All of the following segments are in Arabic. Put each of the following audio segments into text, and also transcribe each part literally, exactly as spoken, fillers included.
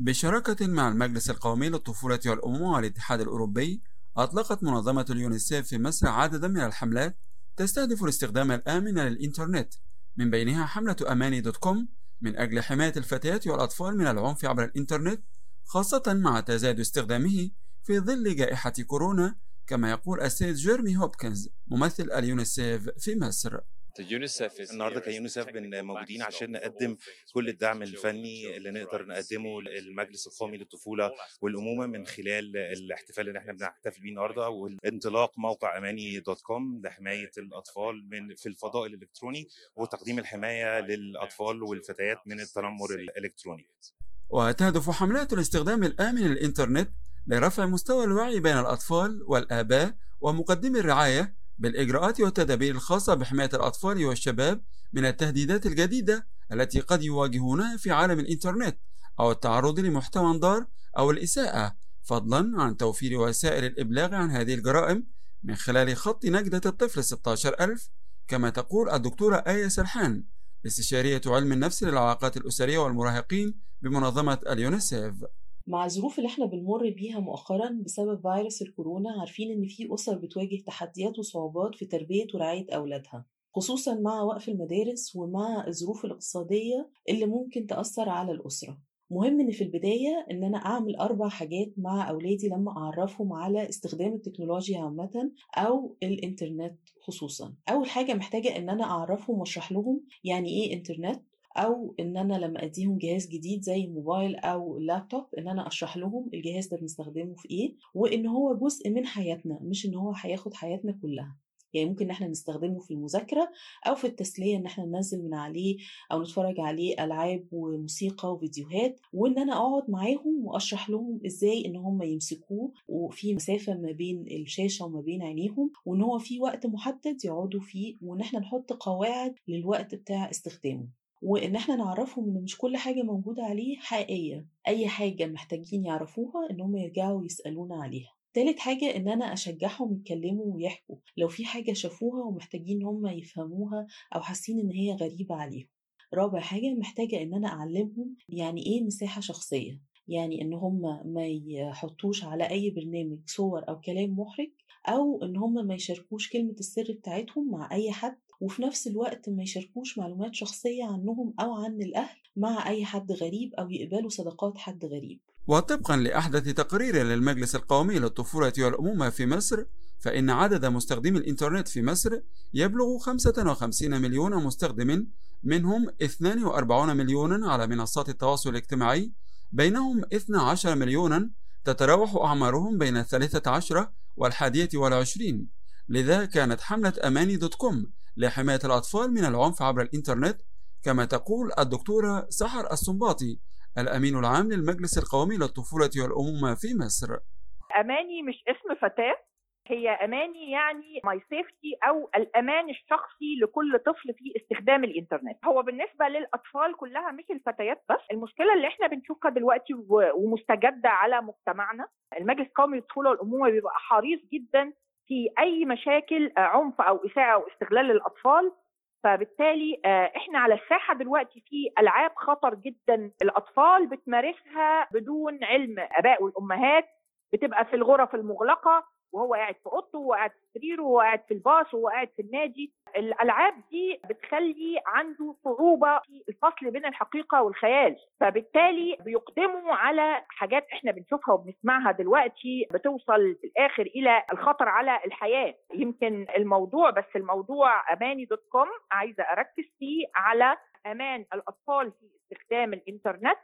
بشراكة مع المجلس القومي للطفولة والأمومة والاتحاد الأوروبي، أطلقت منظمة اليونيسيف في مصر عددا من الحملات تستهدف الاستخدام الآمن للإنترنت، من بينها حملة أماني دوت كوم من أجل حماية الفتيات والأطفال من العنف عبر الإنترنت، خاصة مع تزايد استخدامه في ظل جائحة كورونا، كما يقول السيد جيرمي هوبكنز ممثل اليونيسيف في مصر. النهارده كيونيسيف موجودين عشان نقدم كل الدعم الفني اللي نقدر نقدمه للمجلس القومي للطفوله والامومه من خلال الاحتفال اللي احنا بنحتفل بيه النهارده، وانطلاق موقع أماني دوت كوم لحمايه الاطفال من في الفضاء الالكتروني وتقديم الحمايه للاطفال والفتيات من التنمر الالكتروني. وتهدف حملات الاستخدام الامن للانترنت لرفع مستوى الوعي بين الاطفال والاباء ومقدمي الرعايه بالإجراءات والتدابير الخاصة بحماية الأطفال والشباب من التهديدات الجديدة التي قد يواجهونها في عالم الإنترنت، أو التعرض لمحتوى ضار أو الإساءة، فضلا عن توفير وسائل الإبلاغ عن هذه الجرائم من خلال خط نجدة الطفل ستة عشر ألف، كما تقول الدكتورة آية سرحان استشارية علم النفس للعلاقات الأسرية والمراهقين بمنظمة اليونيسيف. مع الظروف اللي احنا بنمر بيها مؤخرا بسبب فيروس الكورونا، عارفين ان في اسر بتواجه تحديات وصعوبات في تربيه ورعايه اولادها، خصوصا مع وقف المدارس ومع الظروف الاقتصاديه اللي ممكن تاثر على الاسره. مهم ان في البدايه ان انا اعمل اربع حاجات مع اولادي لما اعرفهم على استخدام التكنولوجيا عامه او الانترنت خصوصا. اول حاجه محتاجه ان انا اعرفهم واشرح لهم يعني ايه انترنت، او ان انا لما اديهم جهاز جديد زي الموبايل او اللابتوب ان انا اشرح لهم الجهاز ده بنستخدمه في ايه، وان هو جزء من حياتنا مش ان هو هياخد حياتنا كلها. يعني ممكن ان احنا نستخدمه في المذاكره او في التسليه، ان احنا ننزل من عليه او نتفرج عليه العاب وموسيقى وفيديوهات، وان انا اقعد معاهم واشرح لهم ازاي ان هم يمسكوه وفي مسافه ما بين الشاشه وما بين عينيهم، وان هو في وقت محدد يقعدوا فيه، وان احنا نحط قواعد للوقت بتاع استخدامه، وإن احنا نعرفهم إن مش كل حاجة موجودة عليه حقيقية، أي حاجة محتاجين يعرفوها إنهم يرجعوا يسألونا عليها. ثالث حاجة إن أنا أشجعهم يتكلموا ويحكوا لو في حاجة شافوها ومحتاجين هم يفهموها أو حاسين إن هي غريبة عليهم. رابع حاجة محتاجة إن أنا أعلمهم يعني إيه مساحة شخصية، يعني إن هم ما يحطوش على أي برنامج صور أو كلام محرج، أو إن هم ما يشاركوش كلمة السر بتاعتهم مع أي حد، وفي نفس الوقت ما يشاركوش معلومات شخصية عنهم أو عن الأهل مع أي حد غريب، أو يقبلوا صداقات حد غريب. وطبقا لأحدث تقرير للمجلس القومي للطفولة والأمومة في مصر، فإن عدد مستخدمي الإنترنت في مصر يبلغ خمسة وخمسين مليون مستخدم، منهم اثنين وأربعين مليون على منصات التواصل الاجتماعي، بينهم اثنا عشر مليون تتراوح أعمارهم بين الثلاثة عشر والحادية والعشرين. لذا كانت حملة أماني دوت كوم لحماية الأطفال من العنف عبر الإنترنت، كما تقول الدكتورة سحر الصنباطي الأمين العام للمجلس القومي للطفولة والأمومة في مصر. أماني مش اسم فتاة، هي أماني يعني ماي سيفتي، أو الأمان الشخصي لكل طفل في استخدام الإنترنت. هو بالنسبة للأطفال كلها مش الفتيات بس. المشكلة اللي احنا بنشوفها دلوقتي ومستجدة على مجتمعنا، المجلس القومي للطفولة والأمومة بيبقى حريص جداً في أي مشاكل عنف أو إساءة أو استغلال للأطفال، فبالتالي إحنا على الساحة دلوقتي في ألعاب خطر جدا الأطفال بتمارسها بدون علم أباء والأمهات، بتبقى في الغرف المغلقة وهو قاعد في أوضته وقاعد في سريره وقاعد في الباص وقاعد في النادي. الألعاب دي بتخلي عنده صعوبة في الفصل بين الحقيقة والخيال، فبالتالي بيقدموا على حاجات احنا بنشوفها وبنسمعها دلوقتي بتوصل في الآخر إلى الخطر على الحياة. يمكن الموضوع بس الموضوع أماني دوت كوم عايزة أركز فيه على أمان الأطفال في استخدام الإنترنت،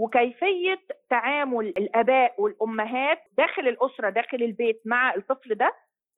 وكيفية تعامل الآباء والأمهات داخل الأسرة داخل البيت مع الطفل ده،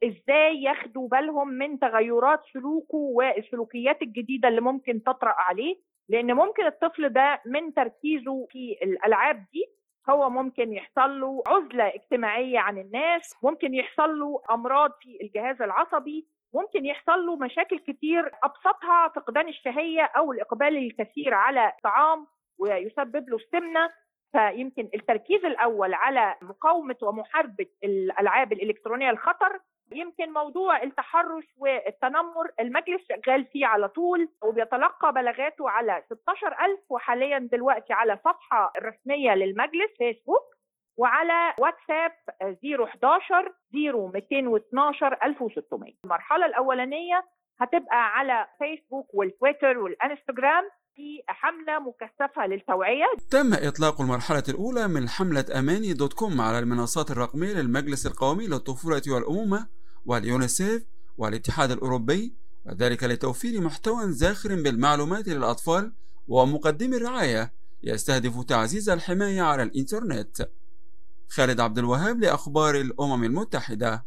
إزاي ياخدوا بالهم من تغيرات سلوكه والسلوكيات الجديدة اللي ممكن تطرأ عليه، لأن ممكن الطفل ده من تركيزه في الألعاب دي هو ممكن يحصل له عزلة اجتماعية عن الناس، ممكن يحصل له أمراض في الجهاز العصبي، ممكن يحصل له مشاكل كتير أبسطها فقدان الشهية أو الإقبال الكثير على الطعام ويسبب له السمنة. فيمكن التركيز الأول على مقاومة ومحاربة الألعاب الإلكترونية الخطر، يمكن موضوع التحرش والتنمر المجلس شغال فيه على طول وبيتلقى بلاغاته على ستة عشر ألف، وحاليا دلوقتي على صفحة الرسمية للمجلس فيسبوك وعلى واتساب صفر واحد واحد صفر اثنين واحد اثنين ألف وستمية. المرحلة الأولانية هتبقى على فيسبوك والتويتر والانستجرام في حملة مكثفة للتوعية. تم إطلاق المرحلة الأولى من حملة أماني دوت كوم على المنصات الرقمية للمجلس القومي للطفولة والأمومة واليونيسيف والاتحاد الأوروبي، وذلك لتوفير محتوى زاخر بالمعلومات للأطفال ومقدمي الرعاية يستهدف تعزيز الحماية على الإنترنت. خالد عبد الوهاب لأخبار الأمم المتحدة.